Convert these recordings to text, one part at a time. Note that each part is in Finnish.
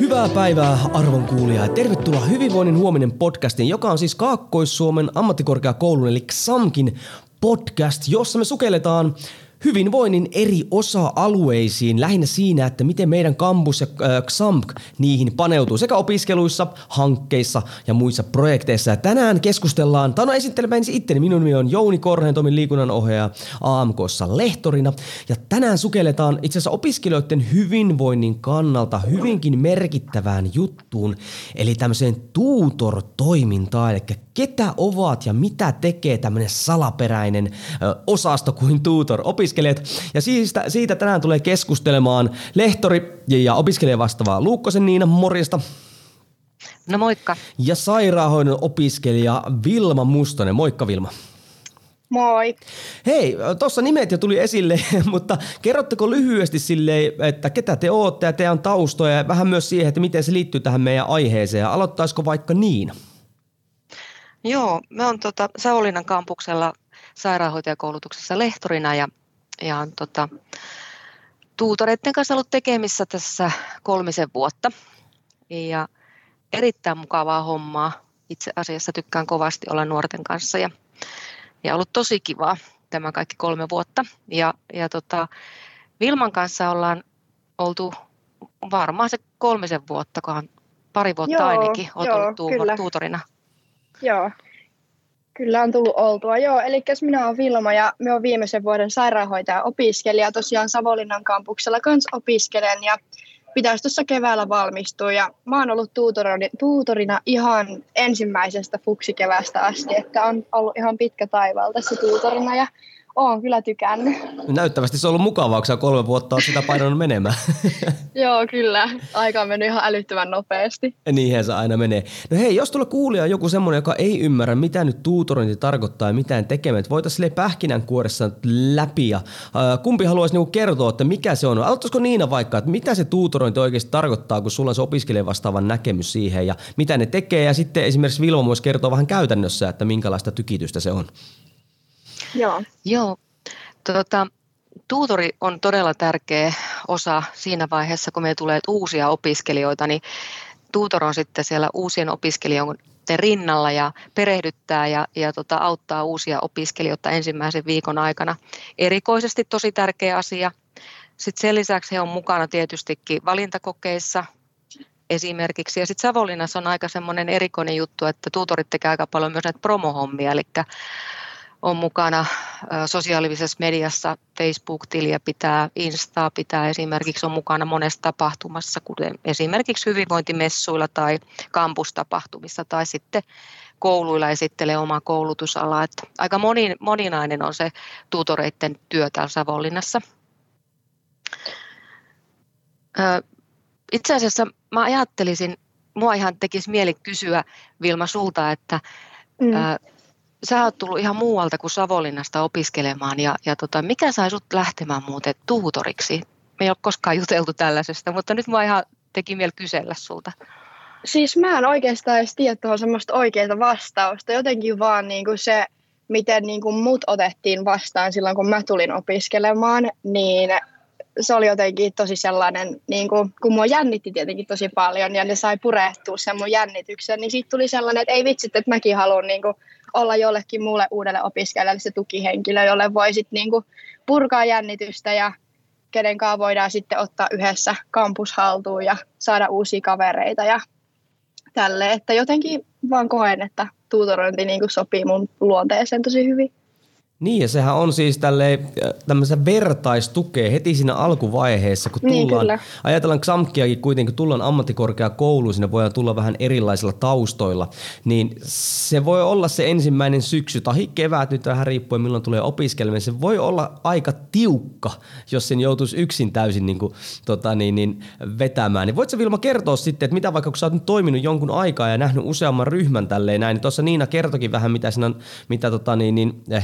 Hyvää päivää arvon kuulijaa. Tervetuloa Hyvinvoinnin huominen podcastiin, joka on siis Kaakkois-Suomen ammattikorkeakoulun eli XAMKin podcast, jossa me sukelletaan hyvinvoinnin eri osa-alueisiin, lähinnä siinä, että miten meidän kampus ja XAMK niihin paneutuu sekä opiskeluissa, hankkeissa ja muissa projekteissa. Ja tänään keskustellaan, esittelen ensin itteni, minun nimi on Jouni Korhonen, toimin liikunnanohjaaja AMK:ssa lehtorina. Ja tänään sukelletaan itse asiassa opiskelijoiden hyvinvoinnin kannalta hyvinkin merkittävään juttuun, eli tämmöiseen tuutor-toimintaan, eli ketä ovat ja mitä tekee tämmöinen salaperäinen osasto kuin tuutor-opiskelijat. Ja siitä tänään tulee keskustelemaan lehtori ja opiskelija vastaava Luukkosen Niina, morjesta. No moikka. Ja sairaanhoidon opiskelija Vilma Mustonen, moikka Vilma. Moi. Hei, tuossa nimet jo tuli esille, mutta kerrotteko lyhyesti silleen, että ketä te ootte ja teidän taustoja ja vähän myös siihen, että miten se liittyy tähän meidän aiheeseen. Aloittaisiko vaikka Niina? Joo, mä oon Savonlinnan kampuksella sairaanhoitajakoulutuksessa lehtorina ja on tuutoreiden kanssa ollut tekemissä tässä 3 vuotta. Ja erittäin mukavaa hommaa. Itse asiassa tykkään kovasti olla nuorten kanssa ja ollut tosi kivaa tämä kaikki 3 vuotta. Ja Vilman kanssa ollaan oltu varmaan se 3 vuotta, kohan pari vuotta joo, ainakin olet ollut tuutorina. Joo, kyllä on tullut oltua. Joo, eli minä olen Vilma ja minä olen viimeisen vuoden sairaanhoitaja-opiskelija. Tosiaan Savonlinnan kampuksella kanssa opiskelen ja pitäisi tuossa keväällä valmistua. Ja mä oon ollut tuutorina ihan ensimmäisestä fuksikevästä asti, että on ollut ihan pitkä taival tässä tuutorina ja oon kyllä tykännyt. Näyttävästi se on ollut mukavaa, kun 3 vuotta on sitä painanut menemään. Joo, kyllä. Aika on mennyt ihan älyttömän nopeasti. Niinhän se aina menee. No hei, jos tuolla kuulija on joku semmoinen, joka ei ymmärrä, mitä nyt tuutorointi tarkoittaa ja mitään tekemään, voitaisiin silleen pähkinänkuoressa läpi. Ja, kumpi haluaisi niinku kertoa, että mikä se on? Aloittaisiko Niina vaikka, että mitä se tuutorointi oikeasti tarkoittaa, kun sulla on se opiskelijan vastaavan näkemys siihen ja mitä ne tekee? Ja sitten esimerkiksi Vilma voisi kertoa vähän käytännössä, että minkälaista tykitystä se on. Joo. Tuutori on todella tärkeä osa siinä vaiheessa, kun meillä tulee uusia opiskelijoita, niin tuutor on sitten siellä uusien opiskelijoiden rinnalla ja perehdyttää ja auttaa uusia opiskelijoita ensimmäisen viikon aikana. Erikoisesti tosi tärkeä asia. Sitten sen lisäksi he on mukana tietystikin valintakokeissa esimerkiksi. Ja sitten Savonlinnassa on aika semmoinen erikoinen juttu, että tuutorit tekee aika paljon myös näitä promohommia, eli on mukana sosiaalisessa mediassa, Facebook-tiliä pitää, Instaa pitää esimerkiksi, on mukana monessa tapahtumassa, kuten esimerkiksi hyvinvointimessuilla tai kampustapahtumissa tai sitten kouluilla esittelee omaa koulutusalaa. Että aika moninainen on se tuutoreiden työ täällä Savonlinnassa. Itse asiassa mä ajattelisin, mua ihan tekisi mieli kysyä Vilma sulta, että sä oot tullut ihan muualta kuin Savonlinnasta opiskelemaan ja mikä sai sut lähtemään muuten tuutoriksi? Me ei ole koskaan juteltu tällaisesta, mutta nyt mä ihan teki mieli kysellä sulta. Siis mä en oikeastaan edes tiedä tuohon semmoista oikeaa vastausta. Jotenkin vaan niinku se, miten niinku mut otettiin vastaan silloin, kun mä tulin opiskelemaan, niin se oli jotenkin tosi sellainen, niinku, kun mua jännitti tietenkin tosi paljon ja ne sai purehtua sen mun jännityksen, niin siitä tuli sellainen, että ei vitsit, että mäkin haluan niinku olla jollekin muulle uudelle opiskelijalle se tukihenkilö, jolle voi sitten niinku purkaa jännitystä ja kenenkaan voidaan sitten ottaa yhdessä kampushaltuun ja saada uusia kavereita ja tälleen. Että jotenkin vaan koen, että tuutorointi niinku sopii mun luonteeseen tosi hyvin. Niin, ja sehän on siis tämmöistä vertaistukea heti siinä alkuvaiheessa, kun tullaan, niin, ajatellaan XAMKiakin kuitenkin, kun tullaan ammattikorkeakouluun, siinä voidaan tulla vähän erilaisilla taustoilla, niin se voi olla se ensimmäinen syksy tai kevät, nyt vähän riippuen milloin tulee opiskelemaan, se voi olla aika tiukka, jos sen joutuisi yksin täysin vetämään. Niin voitko Vilma kertoa sitten, että mitä vaikka kun sä oot nyt toiminut jonkun aikaa ja nähnyt useamman ryhmän tälleen näin, niin tuossa Niina kertokin vähän, mitä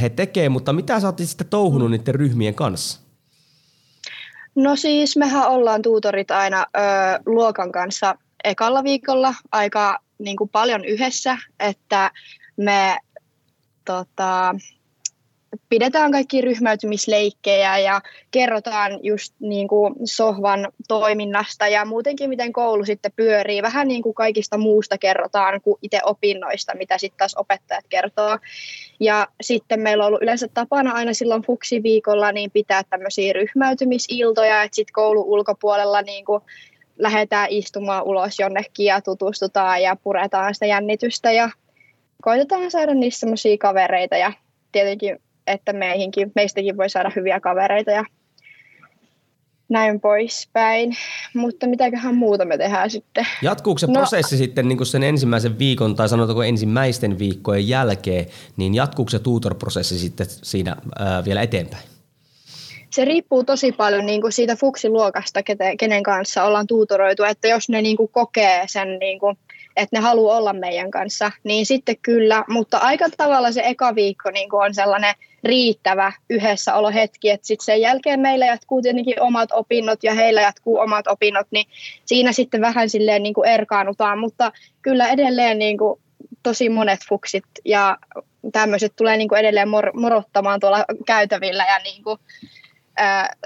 he tekevät, mutta mitä sä oot sitten touhunut niiden ryhmien kanssa? No siis mehän ollaan tuutorit aina luokan kanssa ekalla viikolla aika niin kuin paljon yhdessä, että me pidetään kaikki ryhmäytymisleikkejä ja kerrotaan just niin kuin sohvan toiminnasta ja muutenkin miten koulu sitten pyörii. Vähän niin kuin kaikista muusta kerrotaan kuin itse opinnoista, mitä sitten taas opettajat kertoo. Ja sitten meillä on ollut yleensä tapana aina silloin fuksiviikolla niin pitää tämmöisiä ryhmäytymisiltoja, että sitten koulun ulkopuolella niin kuin lähdetään istumaan ulos jonnekin ja tutustutaan ja puretaan sitä jännitystä ja koitetaan saada niissä semmoisia kavereita ja tietenkin että meistäkin voi saada hyviä kavereita ja näin poispäin. Mutta mitäköhän muuta me tehdään sitten? Jatkuuko se prosessi sitten niin kuin sen ensimmäisen viikon tai sanotaanko ensimmäisten viikkojen jälkeen, niin jatkuuko se tuutorprosessi sitten siinä vielä eteenpäin? Se riippuu tosi paljon niin kuin siitä fuksiluokasta, kenen kanssa ollaan tuutoroitu, että jos ne niin kuin kokee sen, niin kuin, että ne haluaa olla meidän kanssa, niin sitten kyllä, mutta aika tavalla se eka viikko niin kuin on sellainen riittävä yhdessäolohetki, että sitten sen jälkeen meillä jatkuu tietenkin omat opinnot ja heillä jatkuu omat opinnot, niin siinä sitten vähän silleen niin kuin erkaanutaan, mutta kyllä edelleen niin kuin tosi monet fuksit ja tämmöiset tulee niin kuin edelleen morottamaan tuolla käytävillä ja niin kuin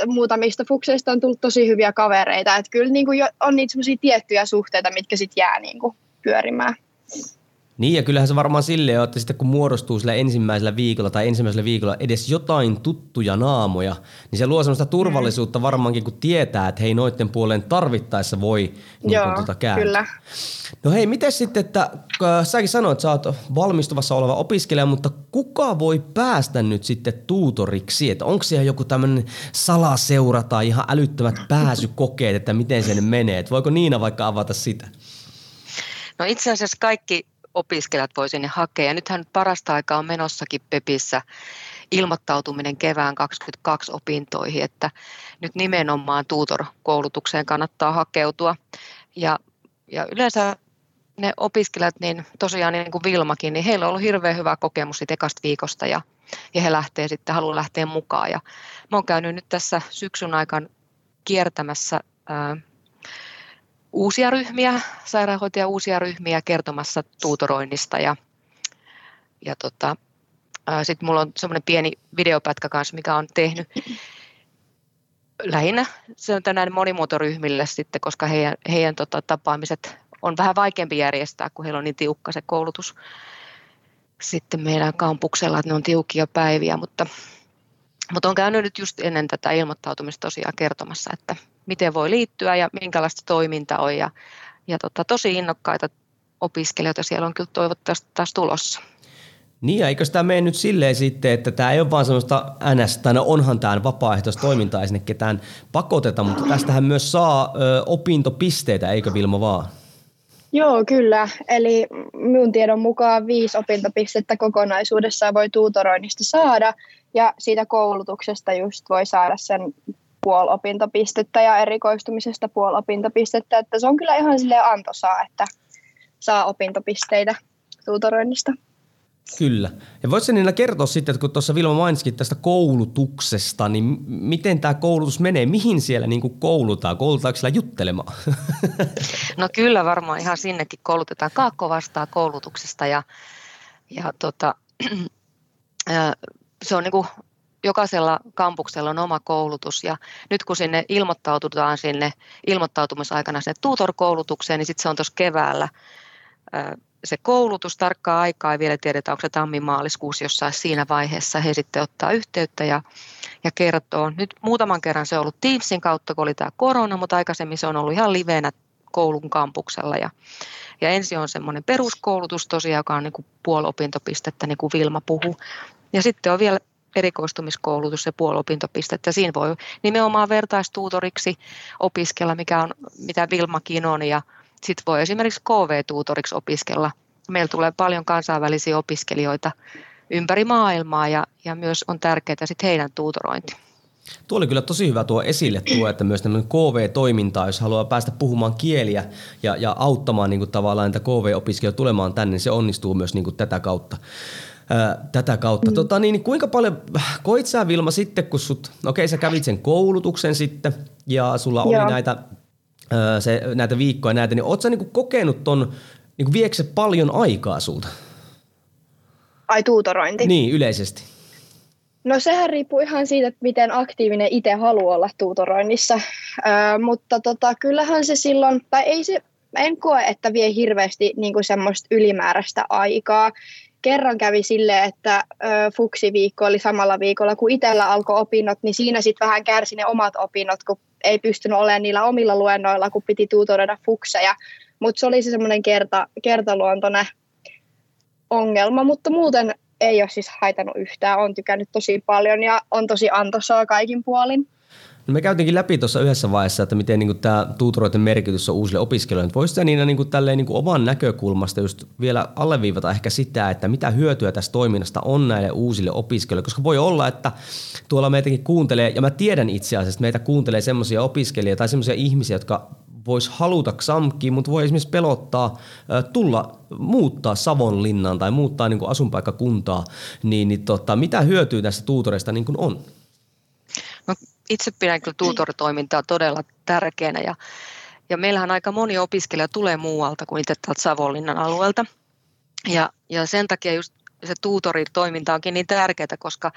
muutamista fukseista on tullut tosi hyviä kavereita, että kyllä niin kuin on niitä semmoisia tiettyjä suhteita, mitkä sitten jää niin kuin pyörimään. Niin ja kyllähän se varmaan silleen on, että sitten kun muodostuu sillä ensimmäisellä viikolla edes jotain tuttuja naamoja, niin se luo semmoista turvallisuutta varmaankin, kun tietää, että hei noitten puoleen tarvittaessa voi niin käydä. Kyllä. No hei, miten sitten, että säkin sanoit, että sä oot valmistuvassa oleva opiskelija, mutta kuka voi päästä nyt sitten tuutoriksi? Että onko siellä joku tämmöinen salaseura tai ihan älyttömät pääsykokeet, että miten sen menee? Että voiko Niina vaikka avata sitä? No itse asiassa kaikki opiskelijat voi sinne hakea. Ja nythän parasta aikaa on menossakin PEPissä ilmoittautuminen kevään 22 opintoihin, että nyt nimenomaan tuutor-koulutukseen kannattaa hakeutua. Ja yleensä ne opiskelijat, niin tosiaan niin kuin Vilmakin, niin heillä on ollut hirveän hyvä kokemus siitä ekasta viikosta ja he haluaa lähteä mukaan. Ja mä oon käynyt nyt tässä syksyn aikana kiertämässä uusia ryhmiä, sairaanhoitaja uusia ryhmiä kertomassa tuutoroinnista ja sitten mulla on semmoinen pieni videopätkä kanssa, mikä on tehnyt lähinnä näiden monimuotoryhmille sitten, koska heidän tapaamiset on vähän vaikeampi järjestää, kun heillä on niin tiukka se koulutus sitten meidän kampuksella, että ne on tiukia päiviä, mutta on käynyt nyt just ennen tätä ilmoittautumista tosiaan kertomassa, että miten voi liittyä ja minkälaista toiminta on. Ja tosi innokkaita opiskelijoita siellä on kyllä toivottavasti taas tulossa. Niin ja eikö tämä mene nyt silleen sitten, että tämä ei ole vaan sellaista onhan tämä vapaaehtoistoimintaa, ei sinne ketään pakoteta, mutta tästähän myös saa opintopisteitä, eikö Vilma vaan? Joo, kyllä. Eli minun tiedon mukaan 5 opintopistettä kokonaisuudessaan voi tuutoroinnista saada ja siitä koulutuksesta just voi saada sen 0,5 opintopistettä ja erikoistumisesta 0,5 opintopistettä, että se on kyllä ihan silleen antoisaa, että saa opintopisteitä tuutoroinnista. Kyllä. Ja voitko niillä kertoa sitten, että kun tuossa Vilma mainitsikin tästä koulutuksesta, niin miten tämä koulutus menee, mihin siellä niin kuin koulutaan? Koulutaanko siellä juttelemaan? No kyllä varmaan ihan sinnekin koulutetaan. Kaakko vastaa koulutuksesta ja se on niin kuin jokaisella kampuksella on oma koulutus ja nyt kun sinne ilmoittaudutaan sinne ilmoittautumisaikana sinne tuutorkoulutukseen, niin sitten se on tuossa keväällä se koulutus tarkkaa aikaa ei vielä tiedetä, onko se tammi-maaliskuussa jossain siinä vaiheessa. He sitten ottaa yhteyttä ja kertoo. Nyt muutaman kerran se on ollut Teamsin kautta, kun oli tämä korona, mutta aikaisemmin se on ollut ihan livenä koulun kampuksella. Ja ensin on semmoinen peruskoulutus tosiaan, joka on niin kuin 0,5 opintopistettä, niin kuin Vilma puhuu. Ja sitten on vielä erikoistumiskoulutus ja puoliopintopistettä. Siinä voi nimenomaan vertaistuutoriksi opiskella, mitä Vilmakin on, ja sitten voi esimerkiksi KV-tuutoriksi opiskella. Meillä tulee paljon kansainvälisiä opiskelijoita ympäri maailmaa, ja myös on tärkeää sitten heidän tuutorointi. Tuo oli kyllä tosi hyvä tuo esille, että myös tämmöinen KV-toimintaa, jos haluaa päästä puhumaan kieliä ja auttamaan niin kuin tavallaan niitä KV-opiskelijoita tulemaan tänne, niin se onnistuu myös niin kuin tätä kautta. Kuinka paljon koit sä, Vilma, sitten, kun sä kävit sen koulutuksen sitten ja sulla oli näitä viikkoja näitä, niin oot sä niin kuin kokenut ton, niin kuin viekö se paljon aikaa sulta? Ai tuutorointi? Niin, yleisesti. No sehän riippuu ihan siitä, että miten aktiivinen itse haluaa olla tuutoroinnissa, mutta kyllähän se silloin, tai ei se, en koe, että vie hirveästi niin kuin semmoista ylimääräistä aikaa. Kerran kävi silleen, että fuksiviikko oli samalla viikolla, kun itsellä alkoi opinnot, niin siinä sitten vähän kärsi ne omat opinnot, kun ei pystynyt olemaan niillä omilla luennoilla, kun piti tuutoroida fukseja, mutta se oli se semmoinen kertaluontoinen ongelma, mutta muuten ei ole siis haitanut yhtään, olen tykännyt tosi paljon ja on tosi antoisaa kaikin puolin. No me käytiinkin läpi tuossa yhdessä vaiheessa, että miten niin tämä tuutoroiden merkitys on uusille opiskelijoille. Voisitko sä Niina niin oman näkökulmasta just vielä alleviivata ehkä sitä, että mitä hyötyä tästä toiminnasta on näille uusille opiskelijoille? Koska voi olla, että tuolla meitäkin kuuntelee, ja mä tiedän itse asiassa, että meitä kuuntelee semmoisia opiskelijoita tai semmoisia ihmisiä, jotka voisi haluta XAMKiin, mutta voi esimerkiksi pelottaa muuttaa Savonlinnaan tai muuttaa niin kuin asunpaikkakuntaa. Mitä hyötyä tästä tuutoreista niin kuin on? No, itse pidän kyllä tuutoritoimintaa todella tärkeänä ja meillähän aika moni opiskelija tulee muualta kuin itse täältä Savonlinnan alueelta ja sen takia just se tuutoritoiminta onkin niin tärkeää, koska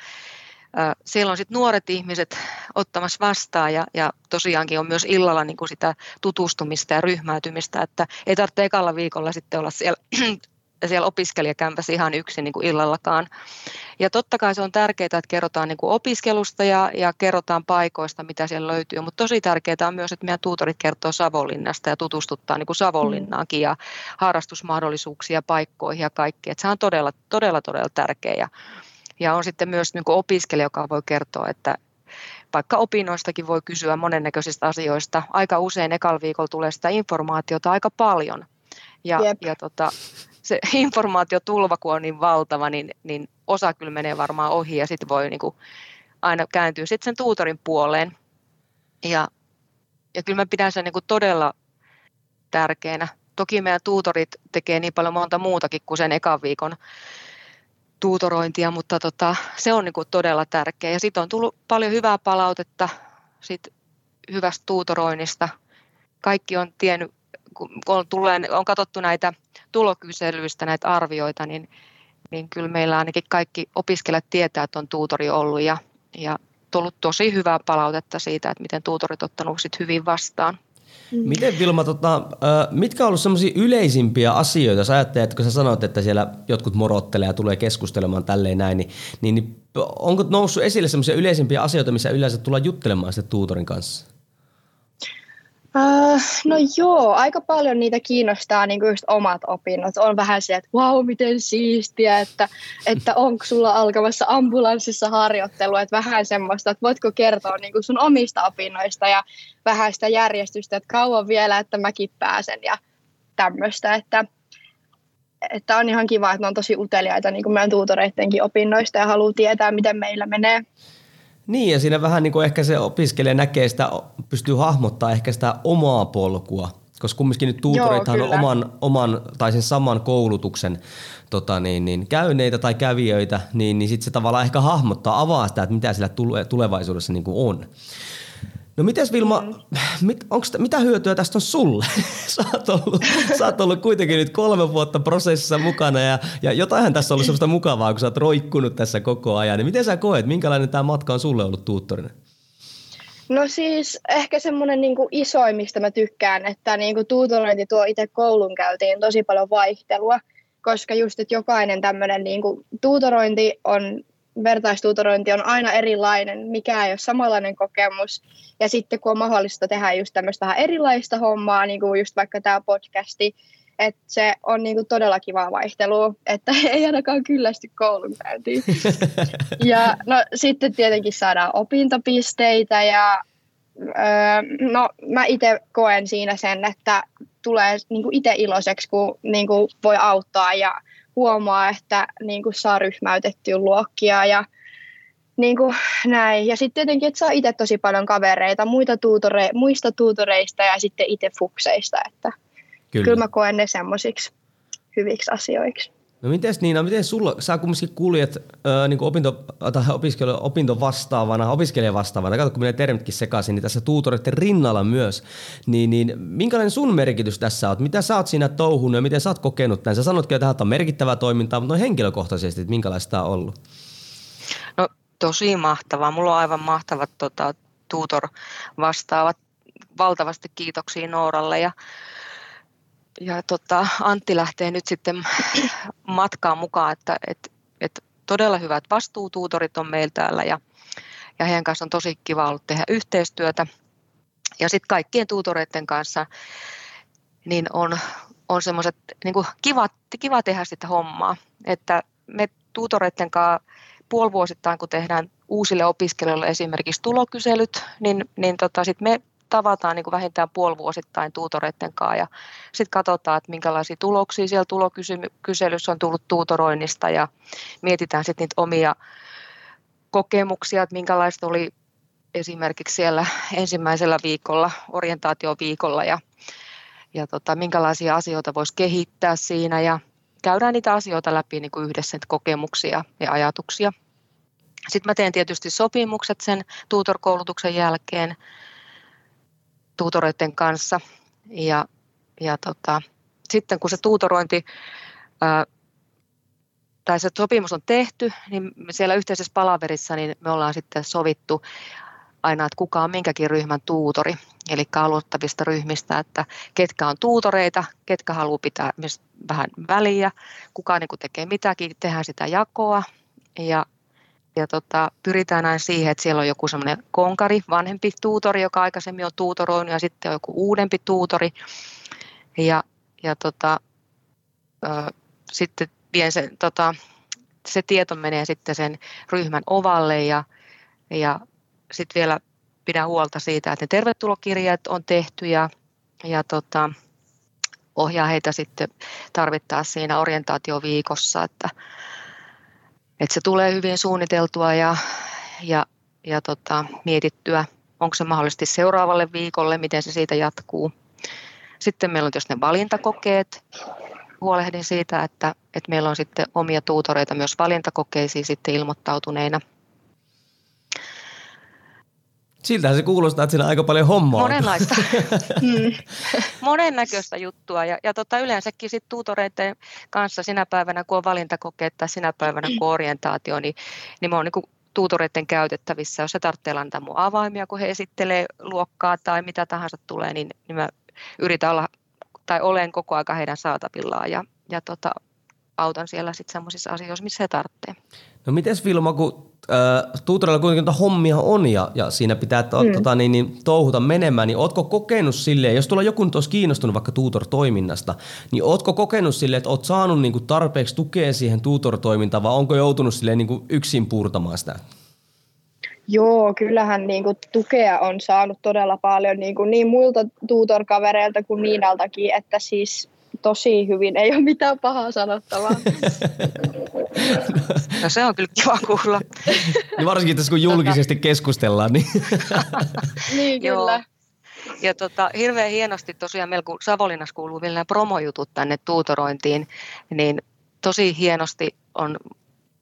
siellä on sitten nuoret ihmiset ottamassa vastaan ja tosiaankin on myös illalla niin kuin sitä tutustumista ja ryhmäytymistä, että ei tarvitse ekalla viikolla sitten olla siellä opiskelijakämpässä ihan yksin niin kuin illallakaan. Ja totta kai se on tärkeää, että kerrotaan niin kuin opiskelusta ja kerrotaan paikoista, mitä siellä löytyy, mutta tosi tärkeää on myös, että meidän tuutorit kertoo Savonlinnasta ja tutustuttaa niin kuin Savonlinnaankin ja harrastusmahdollisuuksia, paikkoihin ja kaikki. Et se on todella, todella, todella tärkeää. Ja on sitten myös niin kuin opiskelija, joka voi kertoa, että vaikka opinnoistakin voi kysyä monennäköisistä asioista. Aika usein ekalla viikolla tulee sitä informaatiota aika paljon. Ja se informaatiotulva, kun on niin valtava, niin osa kyllä menee varmaan ohi ja sitten voi niin kuin aina kääntyä sitten sen tuutorin puoleen. Ja kyllä mä pidän sen niin kuin todella tärkeänä. Toki meidän tuutorit tekee niin paljon monta muutakin kuin sen ekan viikon tuutorointia, mutta se on niinku todella tärkeä. Ja sitten on tullut paljon hyvää palautetta sit hyvästä tuutoroinnista. Kaikki on tiennyt, kun on katsottu näitä tulokyselyistä, näitä arvioita, niin kyllä meillä ainakin kaikki opiskelijat tietää, että on tuutori ollut ja tullut tosi hyvää palautetta siitä, että miten tuutorit ottanut sit hyvin vastaan. Miten Vilma, mitkä on ollut sellaisia yleisimpiä asioita, jos ajattelet, kun sä sanoit, että siellä jotkut morottelee ja tulee keskustelemaan tälleen näin, niin onko noussut esille sellaisia yleisimpiä asioita, missä yleensä tullaan juttelemaan sitten tuutorin kanssa? No joo, aika paljon niitä kiinnostaa niin kuin just omat opinnot. On vähän se, että wow, miten siistiä, että onko sulla alkamassa ambulanssissa harjoittelu, että vähän semmoista, että voitko kertoa niin kuin sun omista opinnoista ja vähän sitä järjestystä, että kauan vielä, että mäkin pääsen ja tämmöistä, että on ihan kiva, että ne on tosi uteliaita niin kuin meidän tuutoreidenkin opinnoista ja haluaa tietää, miten meillä menee. Niin, ja siinä vähän niin kuin ehkä se opiskelija näkee sitä, pystyy hahmottaa ehkä sitä omaa polkua, koska kumminkin nyt tuutoreithan on oman tai sen saman koulutuksen käyneitä tai kävijöitä, niin sitten se tavallaan ehkä hahmottaa, avaa sitä, että mitä sillä tulevaisuudessa niin kuin on. No mites Vilma, mitä hyötyä tästä on sulle? Sä oot ollut kuitenkin nyt 3 vuotta prosessissa mukana ja jotainhan tässä on ollut semmoista mukavaa, kun sä oot roikkunut tässä koko ajan. Niin miten sä koet, minkälainen tämä matka on sulle ollut tuuttorina? No siis ehkä semmoinen niinku isoin, mistä mä tykkään, että niinku tuutorointi tuo itse koulun käytiin tosi paljon vaihtelua, koska just että jokainen tämmöinen niinku tuutorointi on... Vertaistuutorointi on aina erilainen, mikä ei ole samanlainen kokemus. Ja sitten kun on mahdollista tehdä just tämmöistä vähän erilaista hommaa, niin kuin just vaikka tämä podcasti, Että se on niinku todella kivaa vaihtelua, että ei ainakaan kyllästy koulunkäyntiin. Ja no sitten tietenkin saadaan opintopisteitä ja no mä itse koen siinä sen, että tulee niinku itse iloiseksi, kun niinku voi auttaa ja huomaa, että niinku saa ryhmäytettyä luokkia ja niinku näin. Ja sitten tietenkin, että saa itse tosi paljon kavereita muista tuutoreista ja sitten itse fukseista, että Kyllä mä koen ne semmoisiksi hyviksi asioiksi. No mites Niina, miten sulla, sä kumminkin kuljet niin kuin opiskelijavastaavana, kato kun menee termitkin sekaisin, niin tässä tuutoreiden rinnalla myös, niin minkälainen sun merkitys tässä on? Mitä sä oot siinä touhunut ja miten sä oot kokenut tämän? Sä sanotkin, että on merkittävää toimintaa, mutta henkilökohtaisesti, että minkälaista tämä on ollut? No tosi mahtavaa. Mulla on aivan mahtavat tuutor-vastaavat. Valtavasti kiitoksia Nooralle ja Antti lähtee nyt sitten matkaan mukaan, että todella hyvät vastuutuutorit on meillä täällä ja heidän kanssa on tosi kiva ollut tehdä yhteistyötä. Ja sitten kaikkien tuutoreiden kanssa niin on semmoiset niin kuin kiva tehdä sitä hommaa. Että me tuutoreiden kanssa puolivuosittain, kun tehdään uusille opiskelijoille esimerkiksi tulokyselyt, niin sitten me tavataan niin kuin vähintään puolivuosittain tuutoreiden kanssa ja sitten katsotaan, että minkälaisia tuloksia siellä tulokyselyssä on tullut tuutoroinnista ja mietitään sitten niitä omia kokemuksia, että minkälaista oli esimerkiksi siellä ensimmäisellä viikolla, orientaatioviikolla ja minkälaisia asioita voisi kehittää siinä ja käydään niitä asioita läpi niin kuin yhdessä, niitä kokemuksia ja ajatuksia. Sitten mä teen tietysti sopimukset sen tuutorkoulutuksen jälkeen tuutoreiden kanssa ja sitten kun se tuutorointi tai se sopimus on tehty, niin siellä yhteisessä palaverissa niin me ollaan sitten sovittu aina, että kuka on minkäkin ryhmän tuutori, eli aloittavista ryhmistä, että ketkä on tuutoreita, ketkä haluaa pitää myös vähän väliä, kuka niin kuin tekee mitäkin, tehdään sitä jakoa ja pyritään aina siihen, että siellä on joku semmoinen konkari, vanhempi tuutori, joka aikaisemmin on tuutoroinut ja sitten on joku uudempi tuutori. Sitten se tieto menee sitten sen ryhmän ovalle ja sitten vielä pidän huolta siitä, että ne tervetulokirjat on tehty ja ohjaa heitä sitten tarvittaessa siinä orientaatioviikossa, että se tulee hyvin suunniteltua ja mietittyä, onko se mahdollisesti seuraavalle viikolle, miten se siitä jatkuu. Sitten meillä on tietysti ne valintakokeet. Huolehdin siitä, että meillä on sitten omia tuutoreita myös valintakokeisiin sitten ilmoittautuneina. Siltähän se kuulostaa, että siinä aika paljon hommaa. Monenlaista. Monennäköistä juttua. Ja yleensäkin sit tuutoreiden kanssa sinä päivänä, kun on valintakokeet tai sinä päivänä, kun on orientaatio, niin mä oon niinku tuutoreiden käytettävissä. Jos se tarvitsee antaa mun avaimia, kun he esittelee luokkaa tai mitä tahansa tulee, niin mä yritän olla tai olen koko ajan heidän saatavillaan ja autan siellä sitten semmoisissa asioissa, missä he tarvitsee. No mites Vilma, kun tuutorilla kuitenkin hommia on ja siinä pitää touhuta menemään, niin ootko kokenut silleen, jos tuolla joku nyt olisi kiinnostunut vaikka tuutor-toiminnasta, niin ootko kokenut silleen, että oot saanut niinku tarpeeksi tukea siihen tuutor-toimintaan vai onko joutunut silleen niinku yksin puurtamaan sitä? Joo, kyllähän niinku tukea on saanut todella paljon niinku niin muilta tuutor-kavereilta kuin Niinaltakin, että siis tosi hyvin, ei ole mitään pahaa sanottavaa. No se on kyllä kiva kuulla. Ja varsinkin tässä kun julkisesti keskustellaan. Niin, niin kyllä. Ja hirveän hienosti tosiaan meillä, kun Savonlinnassa kuuluu vielä nämä promojutut tänne tuutorointiin, niin tosi hienosti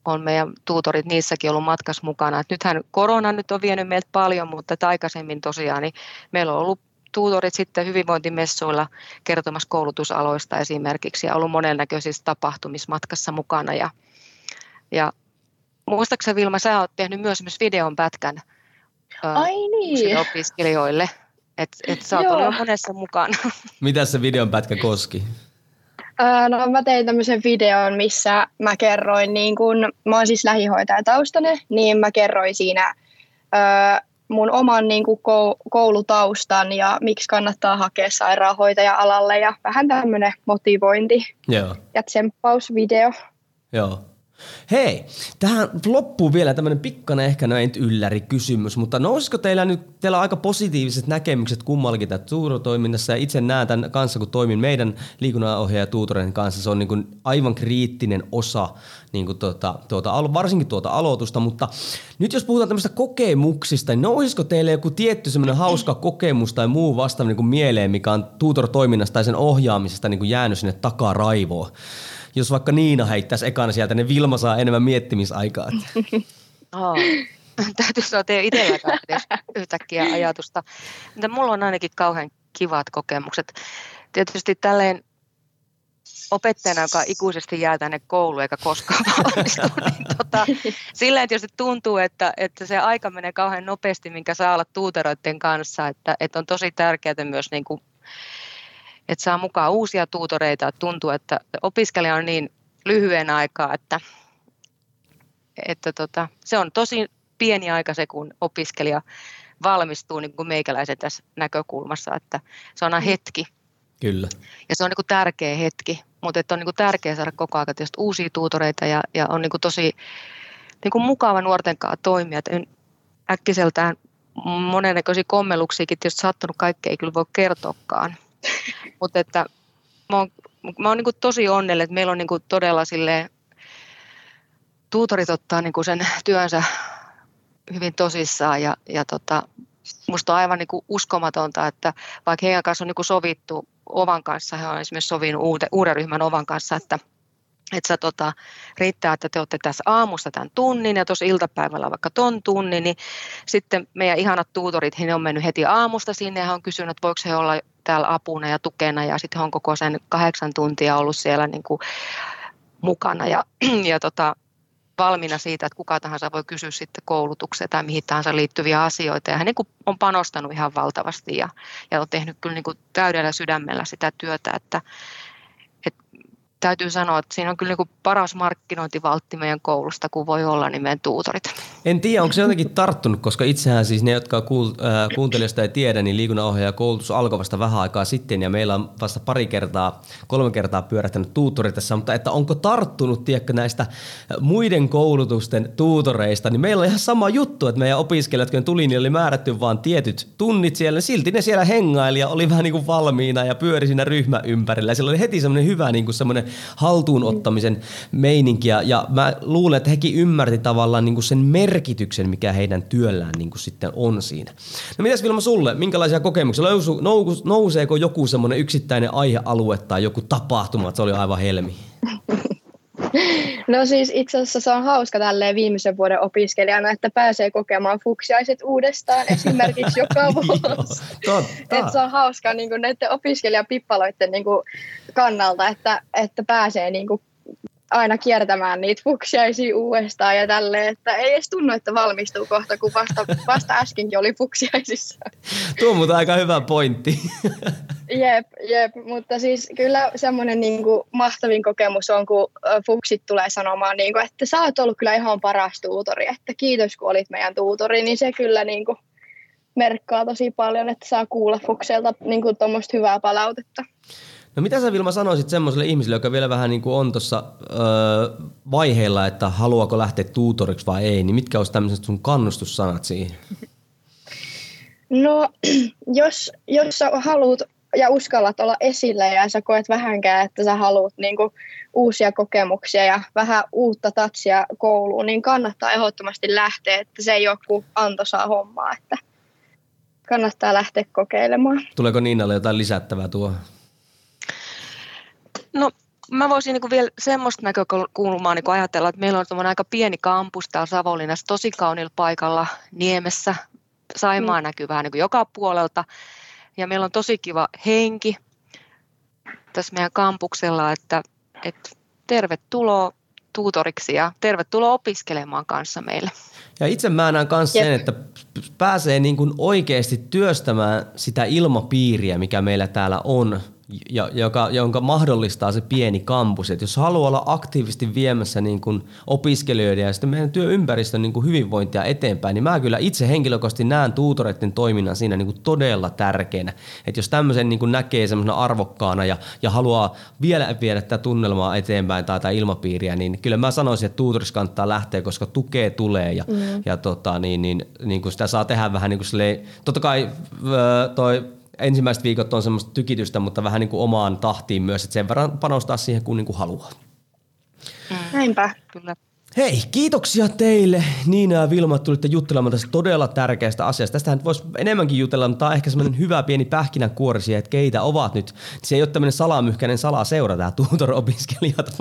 on meidän tuutorit niissäkin ollut matkassa mukana. Et nythän korona nyt on vienyt meiltä paljon, mutta aikaisemmin tosiaan niin meillä on ollut tuutorit sitten hyvinvointimessuilla kertomassa koulutusaloista esimerkiksi ja ollut monennäköisissä tapahtumismatkassa mukana. Ja muistaakseni Vilma, sä oot tehnyt myös videon pätkän opiskelijoille, että sä oot ollut monessa mukana. Mitä se videon pätkä koski? No mä tein tämmöisen videon, missä mä kerroin, niin kun, mä oon siis lähihoitajataustainen, niin mä kerroin siinä mun oman niin kuin koulutaustan ja miksi kannattaa hakea sairaanhoitaja-alalle ja vähän tämmöinen motivointi ja tsemppausvideo. Joo. Hei, tähän loppuu vielä tämmöinen pikkainen ehkä ylläri kysymys, mutta nousiko teillä on aika positiiviset näkemykset kummallakin tätä tuurotoiminnassa, ja itse näen tämän kanssa, kun toimin meidän liikunnanohjaaja tuutoreiden kanssa, se on niin kuin aivan kriittinen osa niin kuin varsinkin tuota aloitusta, mutta nyt jos puhutaan tämmöistä kokemuksista, niin nousiko teille joku tietty semmoinen hauska kokemus tai muu vastaava niin kuin mieleen, mikä on tuutorotoiminnasta tai sen ohjaamisesta niin kuin jäänyt sinne takaraivoon? Jos vaikka Niina heittäisi ekana sieltä, niin Vilma saa enemmän miettimisaikaa. Täytyy sanoa, että ei ole itselläkään yhtäkkiä ajatusta. Mutta mulla on ainakin kauhean kivat kokemukset. Tietysti tälleen opettajana, joka ikuisesti jää tänne kouluun eikä koskaan valmistuu, niin silleen tietysti tuntuu, että se aika menee kauhean nopeasti, minkä saa olla tuuteroiden kanssa. Että on tosi tärkeää myös niin kuin, että saa mukaan uusia tuutoreita. Tuntuu, että opiskelija on niin lyhyen aikaa, että se on tosi pieni aika se, kun opiskelija valmistuu niin kuin meikäläisen tässä näkökulmassa, että se on aina hetki. Kyllä. Ja se on niin kuin tärkeä hetki, mutta että on niin kuin tärkeä saada koko ajan tietysti uusia tuutoreita ja on niin kuin tosi niin kuin mukava nuorten kanssa toimia. Että äkkiseltään monennäköisiä kommelluksiakin tietysti sattunut, kaikkea ei kyllä voi kertoakaan. Mutta että mä oon niinku tosi onnellinen, että meillä on niinku todella silleen, tuutorit ottaa niinku sen työnsä hyvin tosissaan ja musta on aivan niinku uskomatonta, että vaikka heidän kanssa on niinku sovittu Ovan kanssa, he on esimerkiksi sovinut uuden ryhmän Ovan kanssa, että riittää, että te olette tässä aamusta tämän tunnin ja tuossa iltapäivällä vaikka ton tunnin, niin sitten meidän ihanat tuutorit, he on mennyt heti aamusta sinne ja he on kysynyt, että voiko he olla täällä apuna ja tukena, ja sitten he on koko sen 8 tuntia ollut siellä niin kuin mukana ja valmiina siitä, että kuka tahansa voi kysyä sitten koulutukseen tai mihin tahansa liittyviä asioita, ja hän niin kuin on panostanut ihan valtavasti ja on tehnyt kyllä niin kuin täydellä sydämellä sitä työtä, että täytyy sanoa, että siinä on kyllä niin kuin paras markkinointivaltti meidän koulusta, kun voi olla, niin meidän tuutorit. En tiedä, onko se jotenkin tarttunut, koska itsehän siis ne, jotka kuuntelijoista ei tiedä, niin liikunnanohjaaja koulutus alkoi vasta vähän aikaa sitten, ja meillä on vasta 3 kertaa pyörähtänyt tuutori tässä, mutta että onko tarttunut, tiedätkö, näistä muiden koulutusten tuutoreista, niin meillä on ihan sama juttu, että meidän opiskelijat, kun tuli, niin oli määrätty vaan tietyt tunnit siellä, silti ne siellä hengaili ja oli vähän niin kuin valmiina ja pyöri siinä ryhmän ympärillä, ja siellä oli heti semmoinen hyvä niin kuin semmoinen haltuunottamisen meininkiä, ja mä luulen, että hekin ymmärti tavallaan niin kuin sen merkityksen, mikä heidän työllään niin kuin sitten on siinä. No mitäs Vilma sulle, minkälaisia kokemuksia? Nouseeko joku semmoinen yksittäinen aihealue tai joku tapahtuma, että se oli aivan helmi? No siis itse asiassa se on hauska tälleen viimeisen vuoden opiskelijana, että pääsee kokemaan fuksiaiset uudestaan esimerkiksi joka vuosi. Että se on hauska niin kuin näiden opiskelijapippaloiden niin kuin kannalta, että pääsee niin kuin aina kiertämään niitä fuksiaisia uudestaan ja tälleen, että ei edes tunnu, että valmistuu kohta, kun vasta äskenkin oli fuksiaisissa. Tuo on muuten aika hyvä pointti. Jep, mutta siis kyllä semmoinen niinku mahtavin kokemus on, kun fuksit tulee sanomaan, niinku, että sä oot ollut kyllä ihan paras tuutori, että kiitos kun olit meidän tuutori, niin se kyllä niinku merkkaa tosi paljon, että saa kuulla fukselta niinku tuommoista hyvää palautetta. No mitä sä Vilma sanoisit semmoiselle ihmiselle, joka vielä vähän niin kuin on tuossa vaiheilla, että haluaako lähteä tuutoriksi vai ei, niin mitkä olisi tämmöiset sun kannustussanat siihen? No jos sä haluat ja uskallat olla esillä ja sä koet vähänkään, että sä haluat niin kuin uusia kokemuksia ja vähän uutta tatsia kouluun, niin kannattaa ehdottomasti lähteä, että se ei ole kuin antoisaa hommaa, että kannattaa lähteä kokeilemaan. Tuleeko Niinalle jotain lisättävää tuohon? No mä voisin niin kuin vielä semmoista näkökulmaa niin kuin ajatella, että meillä on aika pieni kampus täällä Savonlinnassa, tosi kauniilla paikalla Niemessä. Saimaa näkyy vähän niin kuin joka puolelta ja meillä on tosi kiva henki tässä meidän kampuksella, että tervetuloa tuutoriksi ja tervetuloa opiskelemaan kanssa meille. Ja itse mä näen myös sen, että pääsee niin kuin oikeasti työstämään sitä ilmapiiriä, mikä meillä täällä on. jonka mahdollistaa se pieni kampus. Et jos haluaa olla aktiivisesti viemässä niin kun opiskelijoiden ja sitten meidän työympäristön niin kun hyvinvointia eteenpäin, niin mä kyllä itse henkilökohtaisesti näen tuutoreiden toiminnan siinä niin kun todella tärkeänä. Et jos tämmöisen niin kun näkee semmoisena arvokkaana ja haluaa vielä viedä tätä tunnelmaa eteenpäin tai ilmapiiriä, niin kyllä mä sanoisin, että tuutoriksi kannattaa lähteä, koska tukea tulee ja sitä saa tehdä vähän niin kuin silleen, totta kai toi ensimmäiset viikot on semmoista tykitystä, mutta vähän niin kuin omaan tahtiin myös, että sen verran panostaa siihen, kun niin kuin haluaa. Näinpä. Kyllä. Hei, kiitoksia teille Niina ja Vilma, että tulitte juttelemaan tästä todella tärkeästä asiasta. Tästähän voisi enemmänkin jutella, mutta tämä on ehkä semmoinen hyvä pieni pähkinänkuori siihen, että keitä ovat nyt. Se ei ole tämmöinen salamyhkäinen salaseura tämä tutor-opiskelijat,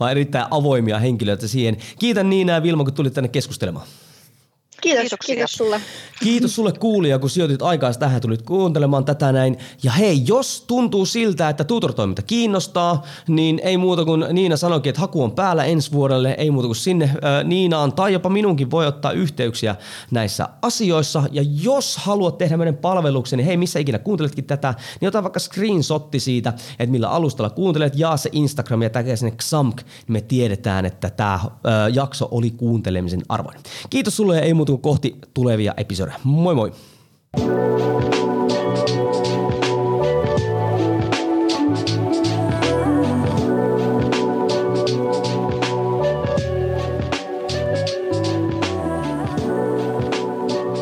vaan erittäin avoimia henkilöitä siihen. Kiitän Niina ja Vilma, kun tulitte tänne keskustelemaan. Kiitos sulle. Kiitos sulle kuulija, kun sijoitit aikaa tähän, tulit kuuntelemaan tätä näin. Ja hei, jos tuntuu siltä, että tutor-toiminta kiinnostaa, niin ei muuta kuin Niina sanoikin, että haku on päällä ensi vuodelle, ei muuta kuin sinne Niinaan tai jopa minunkin voi ottaa yhteyksiä näissä asioissa. Ja jos haluat tehdä meidän palveluksen, niin hei, missä ikinä kuunteletkin tätä, niin ota vaikka screenshotti siitä, että millä alustalla kuuntelet, jaa se Instagram ja tagea sinne XAMK, niin me tiedetään, että tämä jakso oli kuuntelemisen arvoinen. Kiitos sulle ja ei muuta kohti tulevia episodeja. Moi moi!